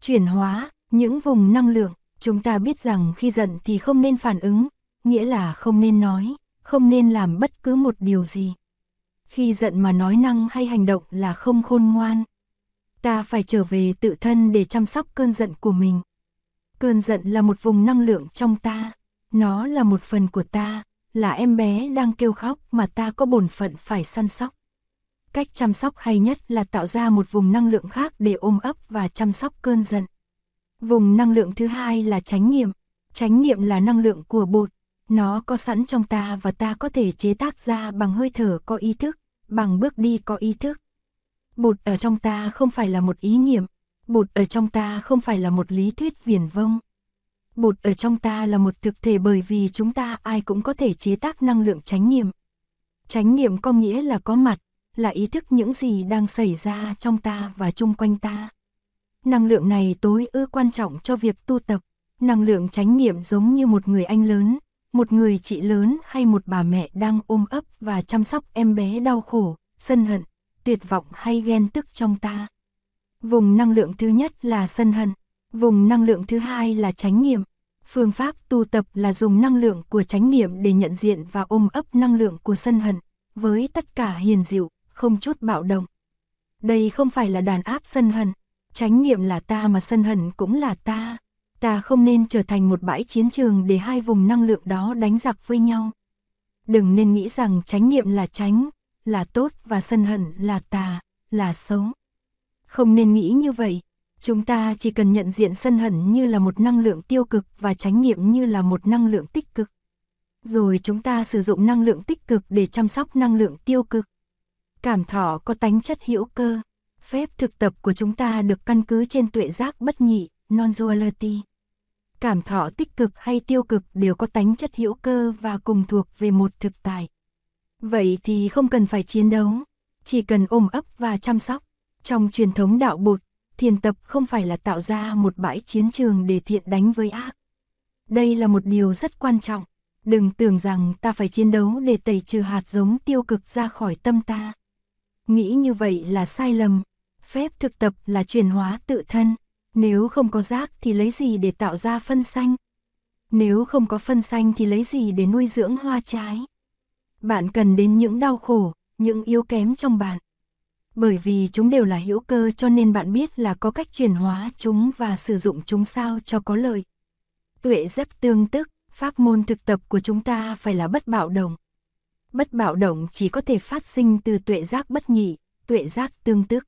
Chuyển hóa những vùng năng lượng, chúng ta biết rằng khi giận thì không nên phản ứng, nghĩa là không nên nói, không nên làm bất cứ một điều gì. Khi giận mà nói năng hay hành động là không khôn ngoan. Ta phải trở về tự thân để chăm sóc cơn giận của mình. Cơn giận là một vùng năng lượng trong ta, nó là một phần của ta, là em bé đang kêu khóc mà ta có bổn phận phải săn sóc. Cách chăm sóc hay nhất là tạo ra một vùng năng lượng khác để ôm ấp và chăm sóc cơn giận. Vùng năng lượng thứ hai là chánh niệm. Chánh niệm là năng lượng của bột. Nó có sẵn trong ta và ta có thể chế tác ra bằng hơi thở có ý thức, bằng bước đi có ý thức. Bột ở trong ta không phải là một ý niệm. Bột ở trong ta không phải là một lý thuyết viển vông. Bột ở trong ta là một thực thể, bởi vì chúng ta ai cũng có thể chế tác năng lượng chánh niệm. Chánh niệm có nghĩa là có mặt, là ý thức những gì đang xảy ra trong ta và chung quanh ta. Năng lượng này tối ư quan trọng cho việc tu tập. Năng lượng chánh niệm giống như một người anh lớn, một người chị lớn hay một bà mẹ đang ôm ấp và chăm sóc em bé đau khổ, sân hận, tuyệt vọng hay ghen tức trong ta. Vùng năng lượng thứ nhất là sân hận, vùng năng lượng thứ hai là chánh niệm. Phương pháp tu tập là dùng năng lượng của chánh niệm để nhận diện và ôm ấp năng lượng của sân hận, với tất cả hiền dịu, không chút bạo động. Đây không phải là đàn áp sân hận. Chánh niệm là ta mà sân hận cũng là ta. Ta không nên trở thành một bãi chiến trường để hai vùng năng lượng đó đánh giặc với nhau. Đừng nên nghĩ rằng chánh niệm là chánh, là tốt và sân hận là tà, là xấu. Không nên nghĩ như vậy. Chúng ta chỉ cần nhận diện sân hận như là một năng lượng tiêu cực và chánh niệm như là một năng lượng tích cực. Rồi chúng ta sử dụng năng lượng tích cực để chăm sóc năng lượng tiêu cực. Cảm thọ có tánh chất hữu cơ. Phép thực tập của chúng ta được căn cứ trên tuệ giác bất nhị, non-duality. Cảm thọ tích cực hay tiêu cực đều có tánh chất hữu cơ và cùng thuộc về một thực tại. Vậy thì không cần phải chiến đấu, chỉ cần ôm ấp và chăm sóc. Trong truyền thống đạo Bụt, thiền tập không phải là tạo ra một bãi chiến trường để thiện đánh với ác. Đây là một điều rất quan trọng. Đừng tưởng rằng ta phải chiến đấu để tẩy trừ hạt giống tiêu cực ra khỏi tâm ta. Nghĩ như vậy là sai lầm. Phép thực tập là chuyển hóa tự thân. Nếu không có rác thì lấy gì để tạo ra phân xanh? Nếu không có phân xanh thì lấy gì để nuôi dưỡng hoa trái? Bạn cần đến những đau khổ, những yếu kém trong bạn. Bởi vì chúng đều là hữu cơ cho nên bạn biết là có cách chuyển hóa chúng và sử dụng chúng sao cho có lợi. Tuệ rất tương tức, pháp môn thực tập của chúng ta phải là bất bạo động. Bất bạo động chỉ có thể phát sinh từ tuệ giác bất nhị, tuệ giác tương tức.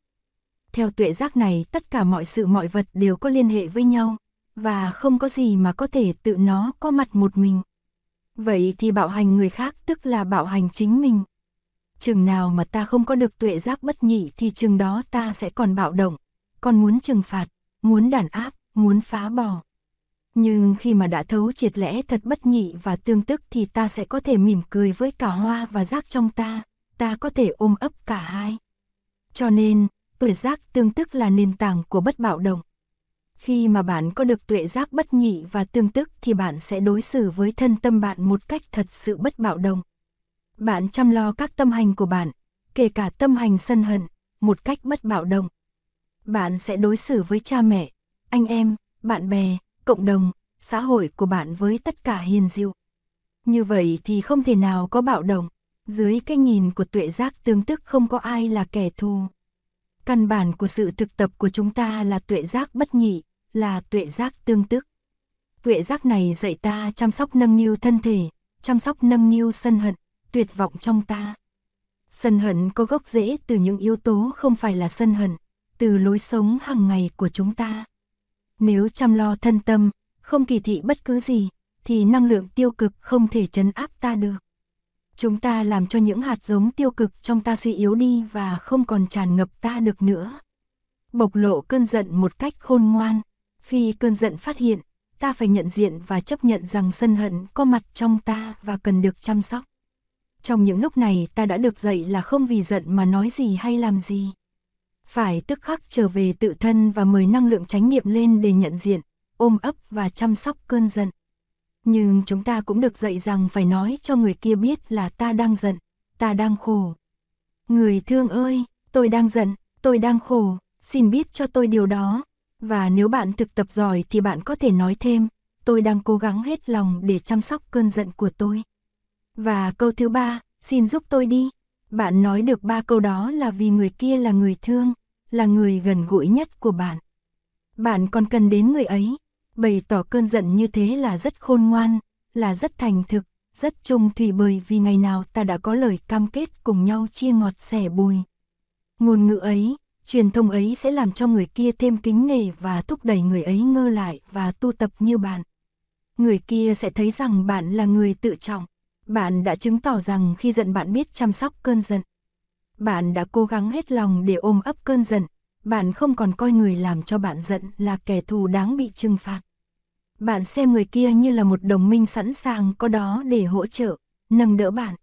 Theo tuệ giác này, tất cả mọi sự mọi vật đều có liên hệ với nhau, và không có gì mà có thể tự nó có mặt một mình. Vậy thì bạo hành người khác tức là bạo hành chính mình. Chừng nào mà ta không có được tuệ giác bất nhị thì chừng đó ta sẽ còn bạo động, còn muốn trừng phạt, muốn đàn áp, muốn phá bỏ. Nhưng khi mà đã thấu triệt lẽ thật bất nhị và tương tức thì ta sẽ có thể mỉm cười với cả hoa và giác trong ta, ta có thể ôm ấp cả hai. Cho nên, tuệ giác tương tức là nền tảng của bất bạo động. Khi mà bạn có được tuệ giác bất nhị và tương tức thì bạn sẽ đối xử với thân tâm bạn một cách thật sự bất bạo động. Bạn chăm lo các tâm hành của bạn, kể cả tâm hành sân hận, một cách bất bạo động. Bạn sẽ đối xử với cha mẹ, anh em, bạn bè, cộng đồng, xã hội của bạn với tất cả hiền dịu. Như vậy thì không thể nào có bạo động. Dưới cái nhìn của tuệ giác tương tức không có ai là kẻ thù. Căn bản của sự thực tập của chúng ta là tuệ giác bất nhị, là tuệ giác tương tức. Tuệ giác này dạy ta chăm sóc nâng niu thân thể, chăm sóc nâng niu sân hận, tuyệt vọng trong ta. Sân hận có gốc rễ từ những yếu tố không phải là sân hận, từ lối sống hàng ngày của chúng ta. Nếu chăm lo thân tâm, không kỳ thị bất cứ gì, thì năng lượng tiêu cực không thể trấn áp ta được. Chúng ta làm cho những hạt giống tiêu cực trong ta suy yếu đi và không còn tràn ngập ta được nữa. Bộc lộ cơn giận một cách khôn ngoan. Khi cơn giận phát hiện, ta phải nhận diện và chấp nhận rằng sân hận có mặt trong ta và cần được chăm sóc. Trong những lúc này ta đã được dạy là không vì giận mà nói gì hay làm gì. Phải tức khắc trở về tự thân và mời năng lượng chánh niệm lên để nhận diện, ôm ấp và chăm sóc cơn giận. Nhưng chúng ta cũng được dạy rằng phải nói cho người kia biết là ta đang giận, ta đang khổ. Người thương ơi, tôi đang giận, tôi đang khổ, xin biết cho tôi điều đó. Và nếu bạn thực tập giỏi thì bạn có thể nói thêm, tôi đang cố gắng hết lòng để chăm sóc cơn giận của tôi. Và câu thứ ba, xin giúp tôi đi. Bạn nói được ba câu đó là vì người kia là người thương, là người gần gũi nhất của bạn. Bạn còn cần đến người ấy. Bày tỏ cơn giận như thế là rất khôn ngoan, là rất thành thực, rất trung thủy, bởi vì ngày nào ta đã có lời cam kết cùng nhau chia ngọt sẻ bùi. Ngôn ngữ ấy, truyền thông ấy sẽ làm cho người kia thêm kính nể và thúc đẩy người ấy ngơ lại và tu tập như bạn. Người kia sẽ thấy rằng bạn là người tự trọng. Bạn đã chứng tỏ rằng khi giận bạn biết chăm sóc cơn giận. Bạn đã cố gắng hết lòng để ôm ấp cơn giận. Bạn không còn coi người làm cho bạn giận là kẻ thù đáng bị trừng phạt. Bạn xem người kia như là một đồng minh sẵn sàng có đó để hỗ trợ, nâng đỡ bạn.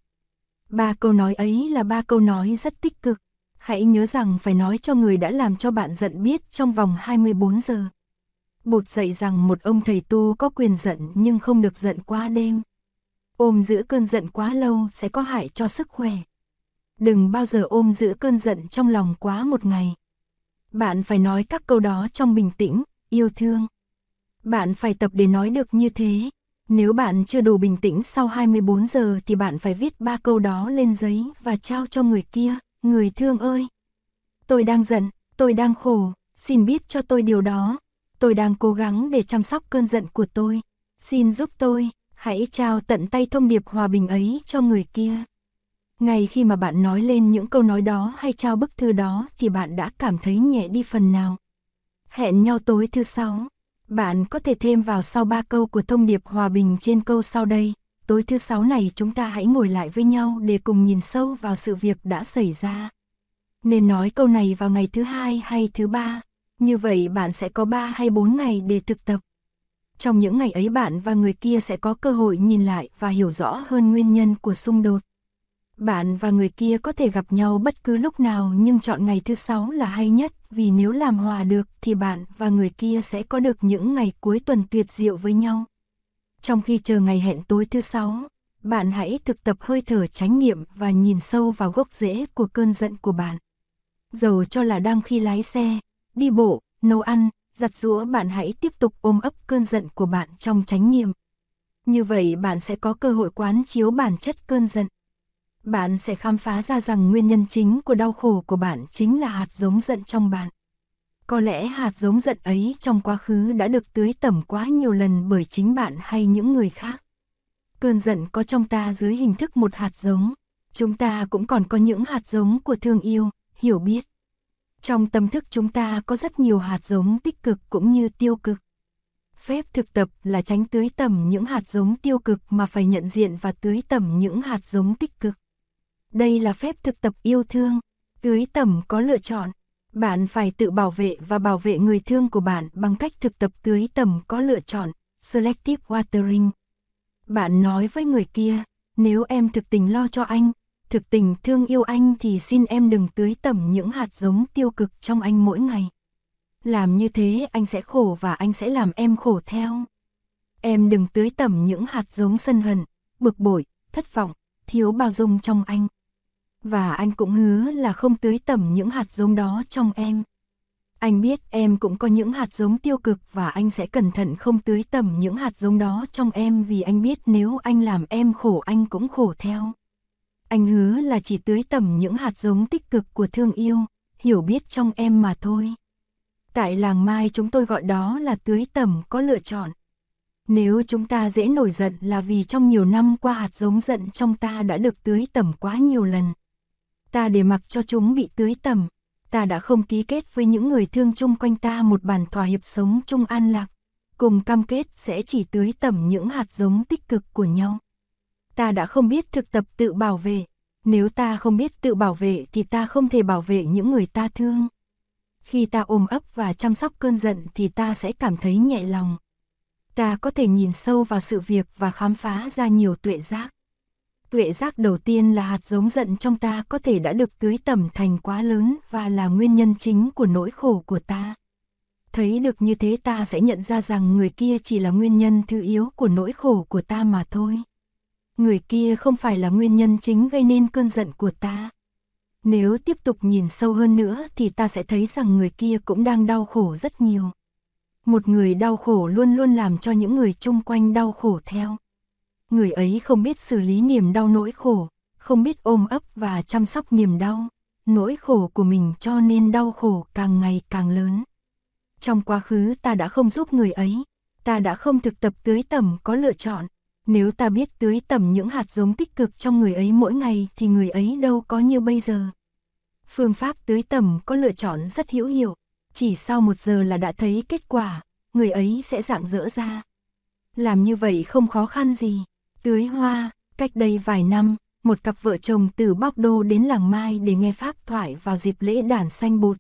Ba câu nói ấy là ba câu nói rất tích cực. Hãy nhớ rằng phải nói cho người đã làm cho bạn giận biết trong vòng 24 giờ. Bụt dạy rằng một ông thầy tu có quyền giận nhưng không được giận quá đêm. Ôm giữ cơn giận quá lâu sẽ có hại cho sức khỏe. Đừng bao giờ ôm giữ cơn giận trong lòng quá một ngày. Bạn phải nói các câu đó trong bình tĩnh, yêu thương. Bạn phải tập để nói được như thế. Nếu bạn chưa đủ bình tĩnh sau 24 giờ thì bạn phải viết ba câu đó lên giấy và trao cho người kia. Người thương ơi, tôi đang giận, tôi đang khổ, xin biết cho tôi điều đó. Tôi đang cố gắng để chăm sóc cơn giận của tôi. Xin giúp tôi, hãy trao tận tay thông điệp hòa bình ấy cho người kia. Ngay khi mà bạn nói lên những câu nói đó hay trao bức thư đó thì bạn đã cảm thấy nhẹ đi phần nào. Hẹn nhau tối thứ Sáu. Bạn có thể thêm vào sau ba câu của thông điệp hòa bình trên câu sau đây. Tối thứ Sáu này chúng ta hãy ngồi lại với nhau để cùng nhìn sâu vào sự việc đã xảy ra. Nên nói câu này vào ngày thứ Hai hay thứ Ba. Như vậy bạn sẽ có 3 hay 4 ngày để thực tập. Trong những ngày ấy bạn và người kia sẽ có cơ hội nhìn lại và hiểu rõ hơn nguyên nhân của xung đột. Bạn và người kia có thể gặp nhau bất cứ lúc nào nhưng chọn ngày thứ Sáu là hay nhất, vì nếu làm hòa được thì bạn và người kia sẽ có được những ngày cuối tuần tuyệt diệu với nhau. Trong khi chờ ngày hẹn tối thứ Sáu, bạn hãy thực tập hơi thở chánh niệm và nhìn sâu vào gốc rễ của cơn giận của bạn. Dầu cho là đang khi lái xe, đi bộ, nấu ăn, giặt giũa, bạn hãy tiếp tục ôm ấp cơn giận của bạn trong chánh niệm. Như vậy bạn sẽ có cơ hội quán chiếu bản chất cơn giận. Bạn sẽ khám phá ra rằng nguyên nhân chính của đau khổ của bạn chính là hạt giống giận trong bạn. Có lẽ hạt giống giận ấy trong quá khứ đã được tưới tẩm quá nhiều lần bởi chính bạn hay những người khác. Cơn giận có trong ta dưới hình thức một hạt giống. Chúng ta cũng còn có những hạt giống của thương yêu, hiểu biết. Trong tâm thức chúng ta có rất nhiều hạt giống tích cực cũng như tiêu cực. Phép thực tập là tránh tưới tẩm những hạt giống tiêu cực mà phải nhận diện và tưới tẩm những hạt giống tích cực. Đây là phép thực tập yêu thương. Tưới tẩm có lựa chọn. Bạn phải tự bảo vệ và bảo vệ người thương của bạn bằng cách thực tập tưới tẩm có lựa chọn, selective watering. Bạn nói với người kia, nếu em thực tình lo cho anh, thực tình thương yêu anh thì xin em đừng tưới tẩm những hạt giống tiêu cực trong anh mỗi ngày. Làm như thế anh sẽ khổ và anh sẽ làm em khổ theo. Em đừng tưới tẩm những hạt giống sân hận, bực bội, thất vọng, thiếu bao dung trong anh. Và anh cũng hứa là không tưới tẩm những hạt giống đó trong em. Anh biết em cũng có những hạt giống tiêu cực và anh sẽ cẩn thận không tưới tẩm những hạt giống đó trong em, vì anh biết nếu anh làm em khổ anh cũng khổ theo. Anh hứa là chỉ tưới tẩm những hạt giống tích cực của thương yêu, hiểu biết trong em mà thôi. Tại Làng Mai chúng tôi gọi đó là tưới tẩm có lựa chọn. Nếu chúng ta dễ nổi giận là vì trong nhiều năm qua hạt giống giận trong ta đã được tưới tẩm quá nhiều lần. Ta để mặc cho chúng bị tưới tẩm. Ta đã không ký kết với những người thương chung quanh ta một bản thỏa hiệp sống chung an lạc, cùng cam kết sẽ chỉ tưới tẩm những hạt giống tích cực của nhau. Ta đã không biết thực tập tự bảo vệ. Nếu ta không biết tự bảo vệ thì ta không thể bảo vệ những người ta thương. Khi ta ôm ấp và chăm sóc cơn giận thì ta sẽ cảm thấy nhẹ lòng. Ta có thể nhìn sâu vào sự việc và khám phá ra nhiều tuệ giác. Tuệ giác đầu tiên là hạt giống giận trong ta có thể đã được tưới tẩm thành quá lớn và là nguyên nhân chính của nỗi khổ của ta. Thấy được như thế ta sẽ nhận ra rằng người kia chỉ là nguyên nhân thứ yếu của nỗi khổ của ta mà thôi. Người kia không phải là nguyên nhân chính gây nên cơn giận của ta. Nếu tiếp tục nhìn sâu hơn nữa thì ta sẽ thấy rằng người kia cũng đang đau khổ rất nhiều. Một người đau khổ luôn luôn làm cho những người chung quanh đau khổ theo. Người ấy không biết xử lý niềm đau nỗi khổ, không biết ôm ấp và chăm sóc niềm đau, nỗi khổ của mình, cho nên đau khổ càng ngày càng lớn. Trong quá khứ ta đã không giúp người ấy, ta đã không thực tập tưới tẩm có lựa chọn. Nếu ta biết tưới tẩm những hạt giống tích cực trong người ấy mỗi ngày thì người ấy đâu có như bây giờ. Phương pháp tưới tẩm có lựa chọn rất hữu hiệu, chỉ sau 1 giờ là đã thấy kết quả, người ấy sẽ rạng rỡ ra. Làm như vậy không khó khăn gì. Tưới hoa, cách đây vài năm, một cặp vợ chồng từ Bắc Đô đến Làng Mai để nghe pháp thoại vào dịp lễ đản sanh Bụt.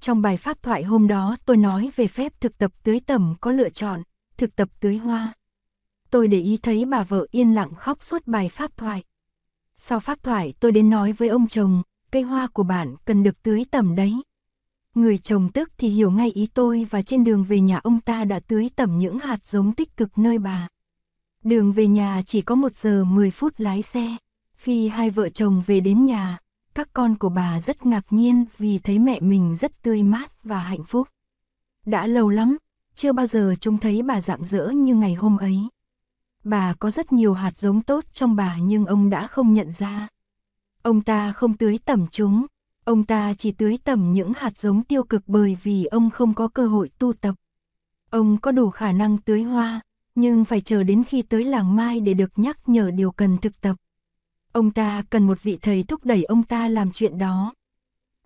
Trong bài pháp thoại hôm đó tôi nói về phép thực tập tưới tẩm có lựa chọn, thực tập tưới hoa. Tôi để ý thấy bà vợ yên lặng khóc suốt bài pháp thoại. Sau pháp thoại tôi đến nói với ông chồng, cây hoa của bạn cần được tưới tẩm đấy. Người chồng tức thì hiểu ngay ý tôi và trên đường về nhà ông ta đã tưới tẩm những hạt giống tích cực nơi bà. Đường về nhà chỉ có 1 giờ 10 phút lái xe. Khi hai vợ chồng về đến nhà, các con của bà rất ngạc nhiên vì thấy mẹ mình rất tươi mát và hạnh phúc. Đã lâu lắm, chưa bao giờ chúng thấy bà rạng rỡ như ngày hôm ấy. Bà có rất nhiều hạt giống tốt trong bà nhưng ông đã không nhận ra. Ông ta không tưới tẩm chúng, ông ta chỉ tưới tẩm những hạt giống tiêu cực bởi vì ông không có cơ hội tu tập. Ông có đủ khả năng tưới hoa, nhưng phải chờ đến khi tới Làng Mai để được nhắc nhở điều cần thực tập. Ông ta cần một vị thầy thúc đẩy ông ta làm chuyện đó.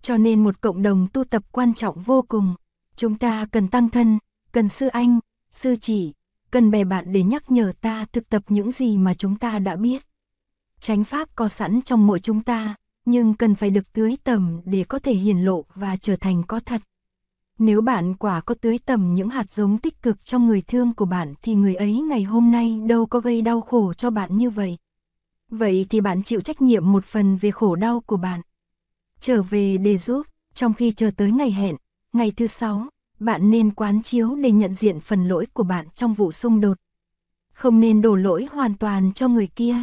Cho nên một cộng đồng tu tập quan trọng vô cùng. Chúng ta cần tăng thân, cần sư anh, sư chỉ, cần bè bạn để nhắc nhở ta thực tập những gì mà chúng ta đã biết. Chánh pháp có sẵn trong mỗi chúng ta, nhưng cần phải được tưới tẩm để có thể hiển lộ và trở thành có thật. Nếu bạn quả có tưới tẩm những hạt giống tích cực trong người thương của bạn thì người ấy ngày hôm nay đâu có gây đau khổ cho bạn như vậy. Vậy thì bạn chịu trách nhiệm một phần về khổ đau của bạn. Trở về để giúp, trong khi chờ tới ngày hẹn, ngày thứ 6, bạn nên quán chiếu để nhận diện phần lỗi của bạn trong vụ xung đột. Không nên đổ lỗi hoàn toàn cho người kia.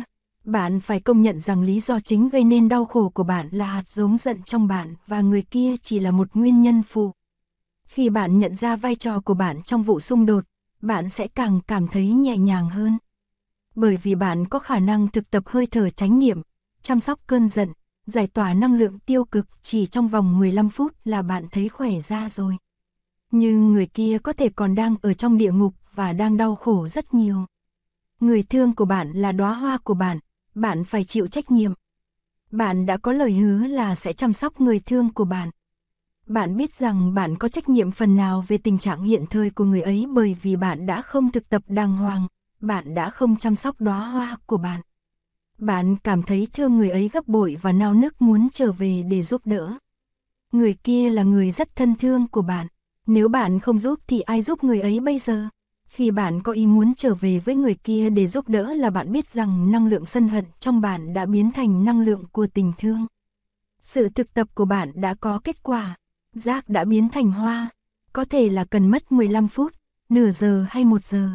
Bạn phải công nhận rằng lý do chính gây nên đau khổ của bạn là hạt giống giận trong bạn và người kia chỉ là một nguyên nhân phụ. Khi bạn nhận ra vai trò của bạn trong vụ xung đột, bạn sẽ càng cảm thấy nhẹ nhàng hơn. Bởi vì bạn có khả năng thực tập hơi thở chánh niệm, chăm sóc cơn giận, giải tỏa năng lượng tiêu cực chỉ trong vòng 15 phút là bạn thấy khỏe ra rồi. Nhưng người kia có thể còn đang ở trong địa ngục và đang đau khổ rất nhiều. Người thương của bạn là đóa hoa của bạn, bạn phải chịu trách nhiệm. Bạn đã có lời hứa là sẽ chăm sóc người thương của bạn. Bạn biết rằng bạn có trách nhiệm phần nào về tình trạng hiện thời của người ấy bởi vì bạn đã không thực tập đàng hoàng. Bạn đã không chăm sóc đóa hoa của bạn. Bạn cảm thấy thương người ấy gấp bội và nao nức muốn trở về để giúp đỡ. Người kia là người rất thân thương của bạn. Nếu bạn không giúp thì ai giúp người ấy bây giờ? Khi bạn có ý muốn trở về với người kia để giúp đỡ là bạn biết rằng năng lượng sân hận trong bạn đã biến thành năng lượng của tình thương. Sự thực tập của bạn đã có kết quả. Rác đã biến thành hoa. Có thể là cần mất 15 phút, nửa giờ hay 1 giờ.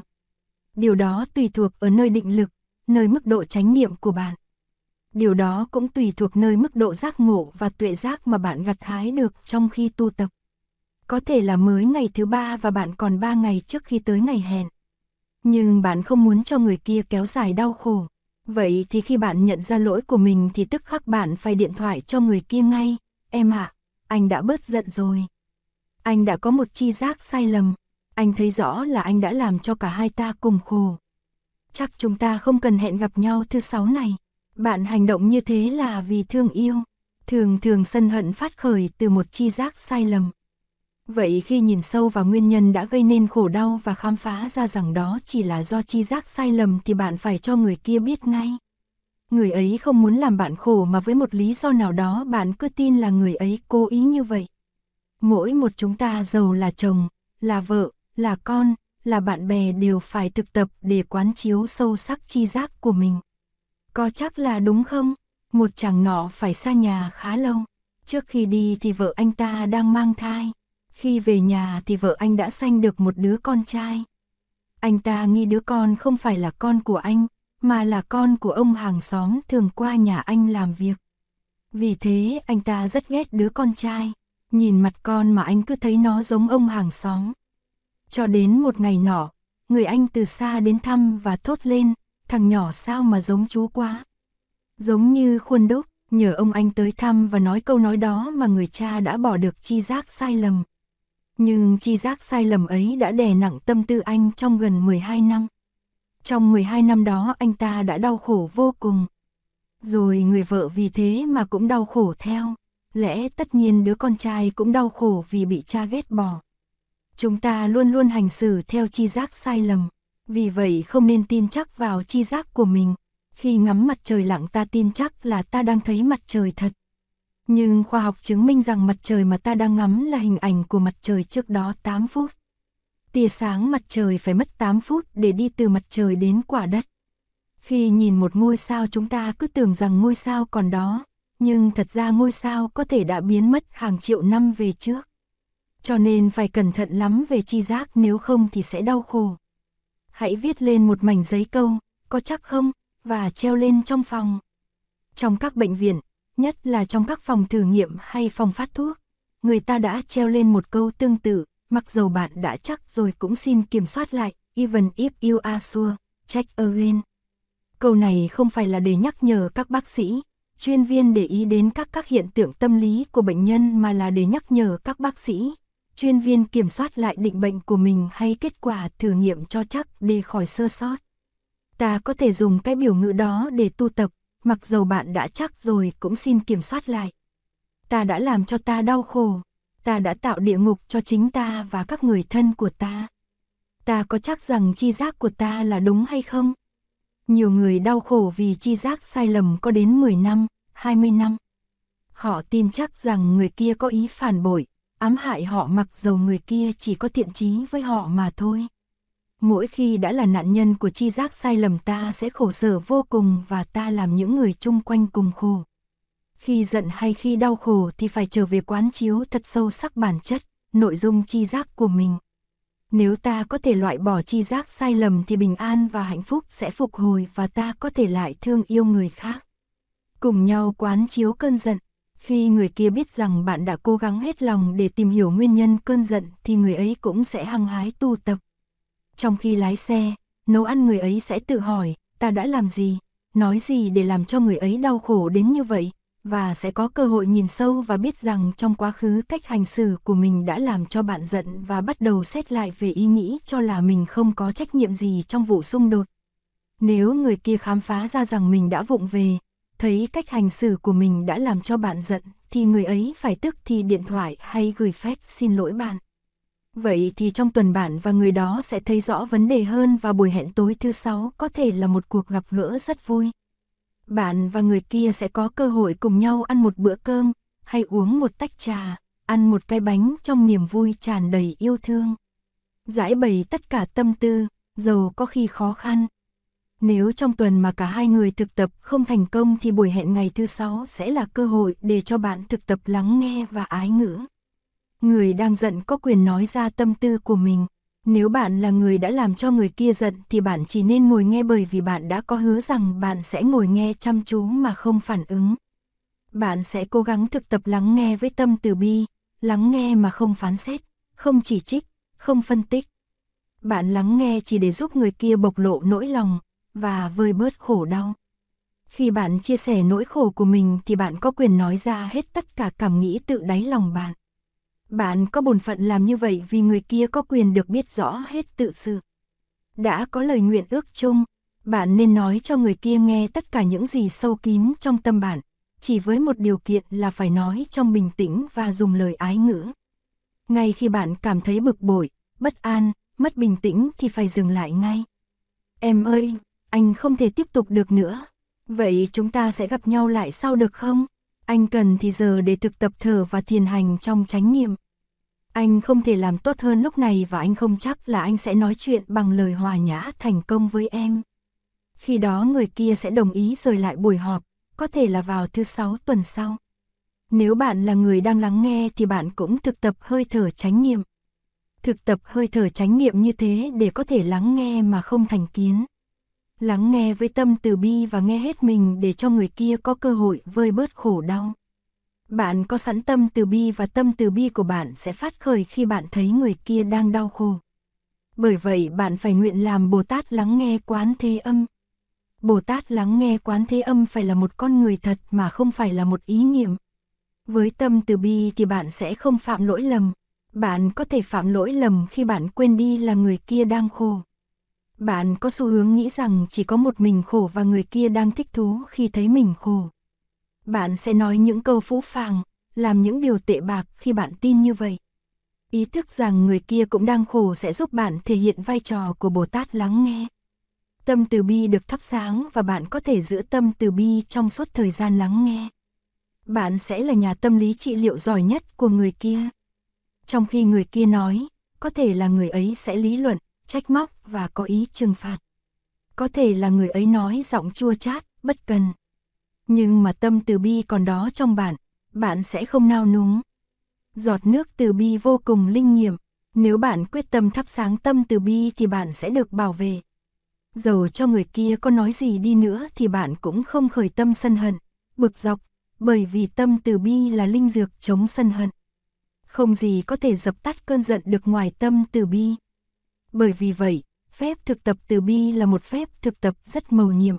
Điều đó tùy thuộc ở nơi định lực, nơi mức độ chánh niệm của bạn. Điều đó cũng tùy thuộc nơi mức độ giác ngộ và tuệ giác mà bạn gặt hái được trong khi tu tập. Có thể là mới ngày thứ 3 và bạn còn 3 ngày trước khi tới ngày hẹn. Nhưng bạn không muốn cho người kia kéo dài đau khổ. Vậy thì khi bạn nhận ra lỗi của mình thì tức khắc bạn phải điện thoại cho người kia ngay. Em ạ, anh đã bớt giận rồi. Anh đã có một chi giác sai lầm. Anh thấy rõ là anh đã làm cho cả hai ta cùng khổ. Chắc chúng ta không cần hẹn gặp nhau thứ 6 này. Bạn hành động như thế là vì thương yêu. Thường thường sân hận phát khởi từ một chi giác sai lầm. Vậy khi nhìn sâu vào nguyên nhân đã gây nên khổ đau và khám phá ra rằng đó chỉ là do chi giác sai lầm thì bạn phải cho người kia biết ngay. Người ấy không muốn làm bạn khổ mà với một lý do nào đó bạn cứ tin là người ấy cố ý như vậy. Mỗi một chúng ta giàu là chồng, là vợ, là con, là bạn bè đều phải thực tập để quán chiếu sâu sắc chi giác của mình. Có chắc là đúng không? Một chàng nọ phải xa nhà khá lâu. Trước khi đi thì vợ anh ta đang mang thai. Khi về nhà thì vợ anh đã sanh được một đứa con trai. Anh ta nghi đứa con không phải là con của anh, mà là con của ông hàng xóm thường qua nhà anh làm việc. Vì thế anh ta rất ghét đứa con trai. Nhìn mặt con mà anh cứ thấy nó giống ông hàng xóm. Cho đến một ngày nọ, người anh từ xa đến thăm và thốt lên, thằng nhỏ sao mà giống chú quá. Giống như khuôn đúc, nhờ ông anh tới thăm và nói câu nói đó mà người cha đã bỏ được chi giác sai lầm. Nhưng chi giác sai lầm ấy đã đè nặng tâm tư anh trong gần 12 năm. Trong 12 năm đó anh ta đã đau khổ vô cùng. Rồi người vợ vì thế mà cũng đau khổ theo. Lẽ tất nhiên đứa con trai cũng đau khổ vì bị cha ghét bỏ. Chúng ta luôn luôn hành xử theo chi giác sai lầm. Vì vậy không nên tin chắc vào chi giác của mình. Khi ngắm mặt trời lặn ta tin chắc là ta đang thấy mặt trời thật. Nhưng khoa học chứng minh rằng mặt trời mà ta đang ngắm là hình ảnh của mặt trời trước đó 8 phút. Tia sáng mặt trời phải mất 8 phút để đi từ mặt trời đến quả đất. Khi nhìn một ngôi sao chúng ta cứ tưởng rằng ngôi sao còn đó, nhưng thật ra ngôi sao có thể đã biến mất hàng triệu năm về trước. Cho nên phải cẩn thận lắm về chi giác, nếu không thì sẽ đau khổ. Hãy viết lên một mảnh giấy câu, có chắc không, và treo lên trong phòng. Trong các bệnh viện, nhất là trong các phòng thử nghiệm hay phòng phát thuốc, người ta đã treo lên một câu tương tự, mặc dầu bạn đã chắc rồi cũng xin kiểm soát lại, even if you are sure, check again. Câu này không phải là để nhắc nhở các bác sĩ, chuyên viên để ý đến các hiện tượng tâm lý của bệnh nhân, mà là để nhắc nhở các bác sĩ, chuyên viên kiểm soát lại định bệnh của mình hay kết quả thử nghiệm cho chắc để khỏi sơ sót. Ta có thể dùng cái biểu ngữ đó để tu tập, mặc dầu bạn đã chắc rồi cũng xin kiểm soát lại. Ta đã làm cho ta đau khổ, ta đã tạo địa ngục cho chính ta và các người thân của ta. Ta có chắc rằng chi giác của ta là đúng hay không? Nhiều người đau khổ vì chi giác sai lầm có đến 10 năm, 20 năm. Họ tin chắc rằng người kia có ý phản bội, ám hại họ, mặc dầu người kia chỉ có thiện chí với họ mà thôi. Mỗi khi đã là nạn nhân của chi giác sai lầm ta sẽ khổ sở vô cùng, và ta làm những người chung quanh cùng khổ. Khi giận hay khi đau khổ thì phải trở về quán chiếu thật sâu sắc bản chất, nội dung chi giác của mình. Nếu ta có thể loại bỏ chi giác sai lầm thì bình an và hạnh phúc sẽ phục hồi, và ta có thể lại thương yêu người khác. Cùng nhau quán chiếu cơn giận. Khi người kia biết rằng bạn đã cố gắng hết lòng để tìm hiểu nguyên nhân cơn giận thì người ấy cũng sẽ hăng hái tu tập. Trong khi lái xe, nấu ăn, người ấy sẽ tự hỏi, ta đã làm gì, nói gì để làm cho người ấy đau khổ đến như vậy, và sẽ có cơ hội nhìn sâu và biết rằng trong quá khứ cách hành xử của mình đã làm cho bạn giận, và bắt đầu xét lại về ý nghĩ cho là mình không có trách nhiệm gì trong vụ xung đột. Nếu người kia khám phá ra rằng mình đã vụng về, thấy cách hành xử của mình đã làm cho bạn giận, thì người ấy phải tức thì điện thoại hay gửi fax xin lỗi bạn. Vậy thì trong tuần bạn và người đó sẽ thấy rõ vấn đề hơn, và buổi hẹn tối thứ 6 có thể là một cuộc gặp gỡ rất vui. Bạn và người kia sẽ có cơ hội cùng nhau ăn một bữa cơm, hay uống một tách trà, ăn một cái bánh trong niềm vui tràn đầy yêu thương. Giải bày tất cả tâm tư, dầu có khi khó khăn. Nếu trong tuần mà cả hai người thực tập không thành công thì buổi hẹn ngày thứ 6 sẽ là cơ hội để cho bạn thực tập lắng nghe và ái ngữ. Người đang giận có quyền nói ra tâm tư của mình. Nếu bạn là người đã làm cho người kia giận thì bạn chỉ nên ngồi nghe, bởi vì bạn đã có hứa rằng bạn sẽ ngồi nghe chăm chú mà không phản ứng. Bạn sẽ cố gắng thực tập lắng nghe với tâm từ bi, lắng nghe mà không phán xét, không chỉ trích, không phân tích. Bạn lắng nghe chỉ để giúp người kia bộc lộ nỗi lòng và vơi bớt khổ đau. Khi bạn chia sẻ nỗi khổ của mình thì bạn có quyền nói ra hết tất cả cảm nghĩ tự đáy lòng bạn. Bạn có bổn phận làm như vậy vì người kia có quyền được biết rõ hết tự sự. Đã có lời nguyện ước chung, bạn nên nói cho người kia nghe tất cả những gì sâu kín trong tâm bạn, chỉ với một điều kiện là phải nói trong bình tĩnh và dùng lời ái ngữ. Ngay khi bạn cảm thấy bực bội, bất an, mất bình tĩnh thì phải dừng lại ngay. Em ơi, anh không thể tiếp tục được nữa. Vậy chúng ta sẽ gặp nhau lại sau được không? Anh cần thì giờ để thực tập thở và thiền hành trong chánh niệm. Anh không thể làm tốt hơn lúc này, và anh không chắc là anh sẽ nói chuyện bằng lời hòa nhã thành công với em. Khi đó người kia sẽ đồng ý rời lại buổi họp, có thể là vào thứ 6 tuần sau. Nếu bạn là người đang lắng nghe thì bạn cũng thực tập hơi thở chánh niệm. Thực tập hơi thở chánh niệm như thế để có thể lắng nghe mà không thành kiến. Lắng nghe với tâm từ bi và nghe hết mình để cho người kia có cơ hội vơi bớt khổ đau. Bạn có sẵn tâm từ bi, và tâm từ bi của bạn sẽ phát khởi khi bạn thấy người kia đang đau khổ. Bởi vậy bạn phải nguyện làm Bồ Tát lắng nghe Quán Thế Âm. Bồ Tát lắng nghe Quán Thế Âm phải là một con người thật mà không phải là một ý niệm. Với tâm từ bi thì bạn sẽ không phạm lỗi lầm. Bạn có thể phạm lỗi lầm khi bạn quên đi là người kia đang khổ. Bạn có xu hướng nghĩ rằng chỉ có một mình khổ và người kia đang thích thú khi thấy mình khổ. Bạn sẽ nói những câu phũ phàng, làm những điều tệ bạc khi bạn tin như vậy. Ý thức rằng người kia cũng đang khổ sẽ giúp bạn thể hiện vai trò của Bồ Tát lắng nghe. Tâm từ bi được thắp sáng và bạn có thể giữ tâm từ bi trong suốt thời gian lắng nghe. Bạn sẽ là nhà tâm lý trị liệu giỏi nhất của người kia. Trong khi người kia nói, có thể là người ấy sẽ lý luận, trách móc và có ý trừng phạt. Có thể là người ấy nói giọng chua chát, bất cần. Nhưng mà tâm từ bi còn đó trong bạn, bạn sẽ không nao núng. Giọt nước từ bi vô cùng linh nghiệm. Nếu bạn quyết tâm thắp sáng tâm từ bi thì bạn sẽ được bảo vệ. Dầu cho người kia có nói gì đi nữa thì bạn cũng không khởi tâm sân hận, bực dọc. Bởi vì tâm từ bi là linh dược chống sân hận. Không gì có thể dập tắt cơn giận được ngoài tâm từ bi. Bởi vì vậy, phép thực tập từ bi là một phép thực tập rất mầu nhiệm.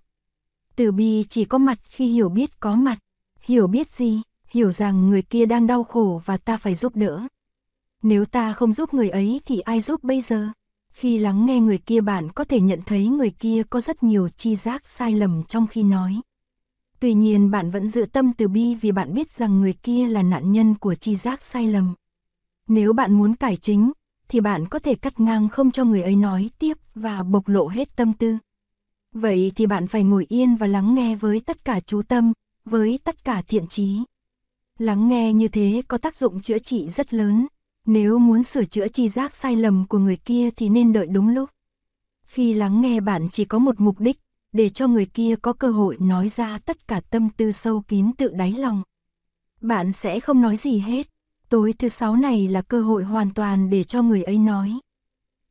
Từ bi chỉ có mặt khi hiểu biết có mặt. Hiểu biết gì? Hiểu rằng người kia đang đau khổ và ta phải giúp đỡ. Nếu ta không giúp người ấy thì ai giúp bây giờ? Khi lắng nghe người kia bạn có thể nhận thấy người kia có rất nhiều tri giác sai lầm trong khi nói. Tuy nhiên bạn vẫn giữ tâm từ bi vì bạn biết rằng người kia là nạn nhân của tri giác sai lầm. Nếu bạn muốn cải chính, thì bạn có thể cắt ngang không cho người ấy nói tiếp và bộc lộ hết tâm tư. Vậy thì bạn phải ngồi yên và lắng nghe với tất cả chú tâm, với tất cả thiện chí. Lắng nghe như thế có tác dụng chữa trị rất lớn. Nếu muốn sửa chữa tri giác sai lầm của người kia thì nên đợi đúng lúc. Khi lắng nghe bạn chỉ có một mục đích, để cho người kia có cơ hội nói ra tất cả tâm tư sâu kín tự đáy lòng. Bạn sẽ không nói gì hết. Tối thứ sáu này là cơ hội hoàn toàn để cho người ấy nói.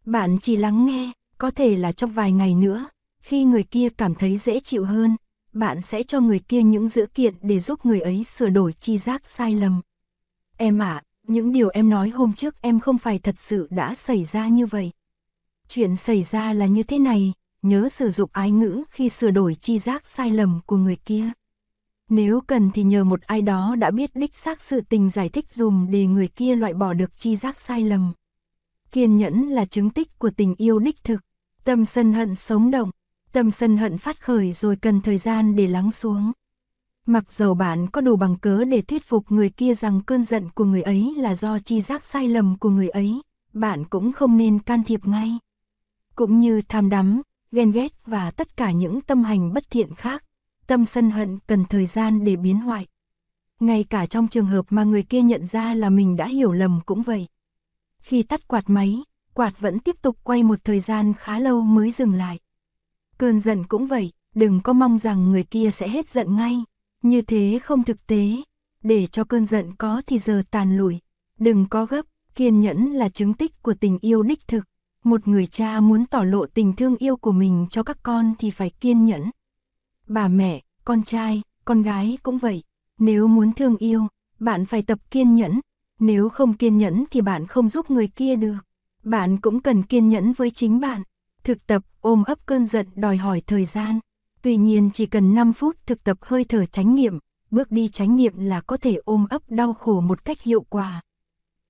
Bạn chỉ lắng nghe, có thể là trong vài ngày nữa, khi người kia cảm thấy dễ chịu hơn, bạn sẽ cho người kia những dữ kiện để giúp người ấy sửa đổi tri giác sai lầm. Em ạ, những điều em nói hôm trước em không phải thật sự đã xảy ra như vậy. Chuyện xảy ra là như thế này, nhớ sử dụng ái ngữ khi sửa đổi tri giác sai lầm của người kia. Nếu cần thì nhờ một ai đó đã biết đích xác sự tình giải thích dùm để người kia loại bỏ được tri giác sai lầm. Kiên nhẫn là chứng tích của tình yêu đích thực. Tâm sân hận sống động. Tâm sân hận phát khởi rồi cần thời gian để lắng xuống. Mặc dầu bạn có đủ bằng cớ để thuyết phục người kia rằng cơn giận của người ấy là do tri giác sai lầm của người ấy, bạn cũng không nên can thiệp ngay. Cũng như tham đắm, ghen ghét và tất cả những tâm hành bất thiện khác, tâm sân hận cần thời gian để biến hoại. Ngay cả trong trường hợp mà người kia nhận ra là mình đã hiểu lầm cũng vậy. Khi tắt quạt máy, quạt vẫn tiếp tục quay một thời gian khá lâu mới dừng lại. Cơn giận cũng vậy, đừng có mong rằng người kia sẽ hết giận ngay. Như thế không thực tế. Để cho cơn giận có thì giờ tàn lụi. Đừng có gấp, kiên nhẫn là chứng tích của tình yêu đích thực. Một người cha muốn tỏ lộ tình thương yêu của mình cho các con thì phải kiên nhẫn. Bà mẹ, con trai, con gái cũng vậy. Nếu muốn thương yêu, bạn phải tập kiên nhẫn. Nếu không kiên nhẫn thì bạn không giúp người kia được. Bạn cũng cần kiên nhẫn với chính bạn. Thực tập ôm ấp cơn giận đòi hỏi thời gian. Tuy nhiên chỉ cần 5 phút thực tập hơi thở chánh niệm, bước đi chánh niệm là có thể ôm ấp đau khổ một cách hiệu quả.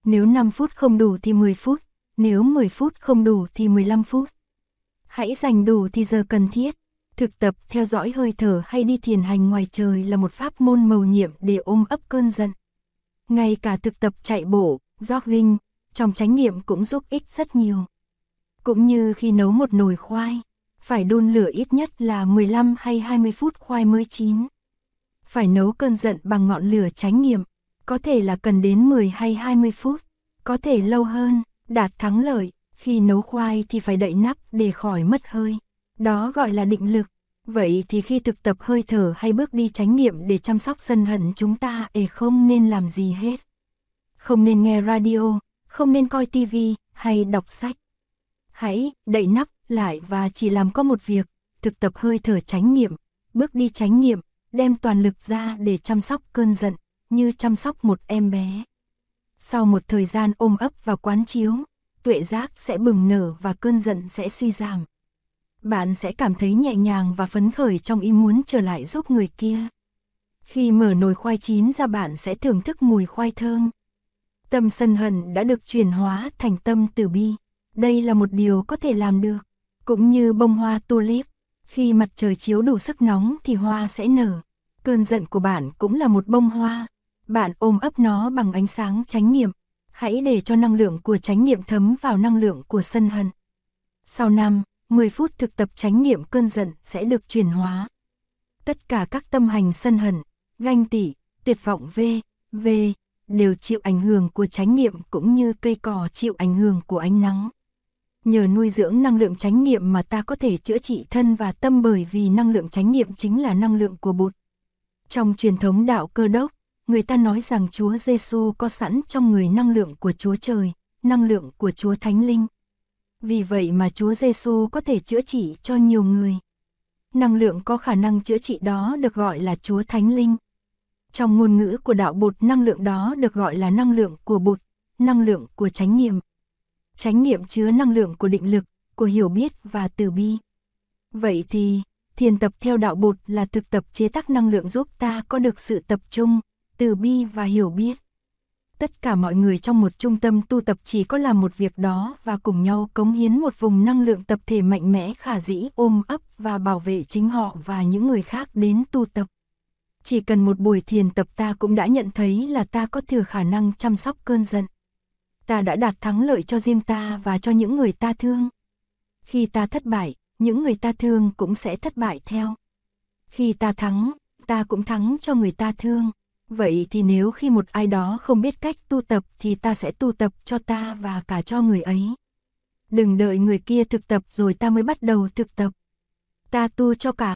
Nếu 5 phút không đủ thì 10 phút, nếu 10 phút không đủ thì 15 phút. Hãy dành đủ thì giờ cần thiết. Thực tập theo dõi hơi thở hay đi thiền hành ngoài trời là một pháp môn mầu nhiệm để ôm ấp cơn giận. Ngay cả thực tập chạy bộ, jogging, trong chánh niệm cũng giúp ích rất nhiều. Cũng như khi nấu một nồi khoai, phải đun lửa ít nhất là 15 hay 20 phút khoai mới chín. Phải nấu cơn giận bằng ngọn lửa chánh niệm, có thể là cần đến 10 hay 20 phút, có thể lâu hơn, đạt thắng lợi. Khi nấu khoai thì phải đậy nắp để khỏi mất hơi. Đó gọi là định lực. Vậy thì khi thực tập hơi thở hay bước đi chánh niệm để chăm sóc sân hận chúng ta không nên làm gì hết. Không nên nghe radio, không nên coi tivi hay đọc sách. Hãy đậy nắp lại và chỉ làm có một việc, thực tập hơi thở chánh niệm, bước đi chánh niệm, đem toàn lực ra để chăm sóc cơn giận, như chăm sóc một em bé. Sau một thời gian ôm ấp và quán chiếu, tuệ giác sẽ bừng nở và cơn giận sẽ suy giảm. Bạn sẽ cảm thấy nhẹ nhàng và phấn khởi trong ý muốn trở lại giúp người kia. Khi mở nồi khoai chín ra, bạn sẽ thưởng thức mùi khoai thơm. Tâm sân hận đã được chuyển hóa thành tâm từ bi. Đây là một điều có thể làm được. Cũng như bông hoa tulip, khi mặt trời chiếu đủ sức nóng thì hoa sẽ nở. Cơn giận của bạn cũng là một bông hoa. Bạn ôm ấp nó bằng ánh sáng chánh niệm. Hãy để cho năng lượng của chánh niệm thấm vào năng lượng của sân hận. Sau 5-10 phút thực tập chánh niệm, cơn giận sẽ được chuyển hóa. Tất cả các tâm hành sân hận, ganh tị, tuyệt vọng v.v. đều chịu ảnh hưởng của chánh niệm, cũng như cây cỏ chịu ảnh hưởng của ánh nắng. Nhờ nuôi dưỡng năng lượng chánh niệm mà ta có thể chữa trị thân và tâm, bởi vì năng lượng chánh niệm chính là năng lượng của Bụt. Trong truyền thống đạo Cơ Đốc, người ta nói rằng Chúa Giêsu có sẵn trong người năng lượng của Chúa Trời, năng lượng của Chúa Thánh Linh. Vì vậy mà Chúa Giêsu có thể chữa trị cho nhiều người. Năng lượng có khả năng chữa trị đó được gọi là Chúa Thánh Linh. Trong ngôn ngữ của đạo Bụt, năng lượng đó được gọi là năng lượng của Bụt, năng lượng của chánh niệm. Chánh niệm chứa năng lượng của định lực, của hiểu biết và từ bi. Vậy thì, thiền tập theo đạo Bụt là thực tập chế tác năng lượng giúp ta có được sự tập trung, từ bi và hiểu biết. Tất cả mọi người trong một trung tâm tu tập chỉ có làm một việc đó và cùng nhau cống hiến một vùng năng lượng tập thể mạnh mẽ, khả dĩ ôm ấp và bảo vệ chính họ và những người khác đến tu tập. Chỉ cần một buổi thiền tập, ta cũng đã nhận thấy là ta có thừa khả năng chăm sóc cơn giận. Ta đã đạt thắng lợi cho riêng ta và cho những người ta thương. Khi ta thất bại, những người ta thương cũng sẽ thất bại theo. Khi ta thắng, ta cũng thắng cho người ta thương. Vậy thì nếu khi một ai đó không biết cách tu tập thì ta sẽ tu tập cho ta và cả cho người ấy. Đừng đợi người kia thực tập rồi ta mới bắt đầu thực tập. Ta tu cho cả.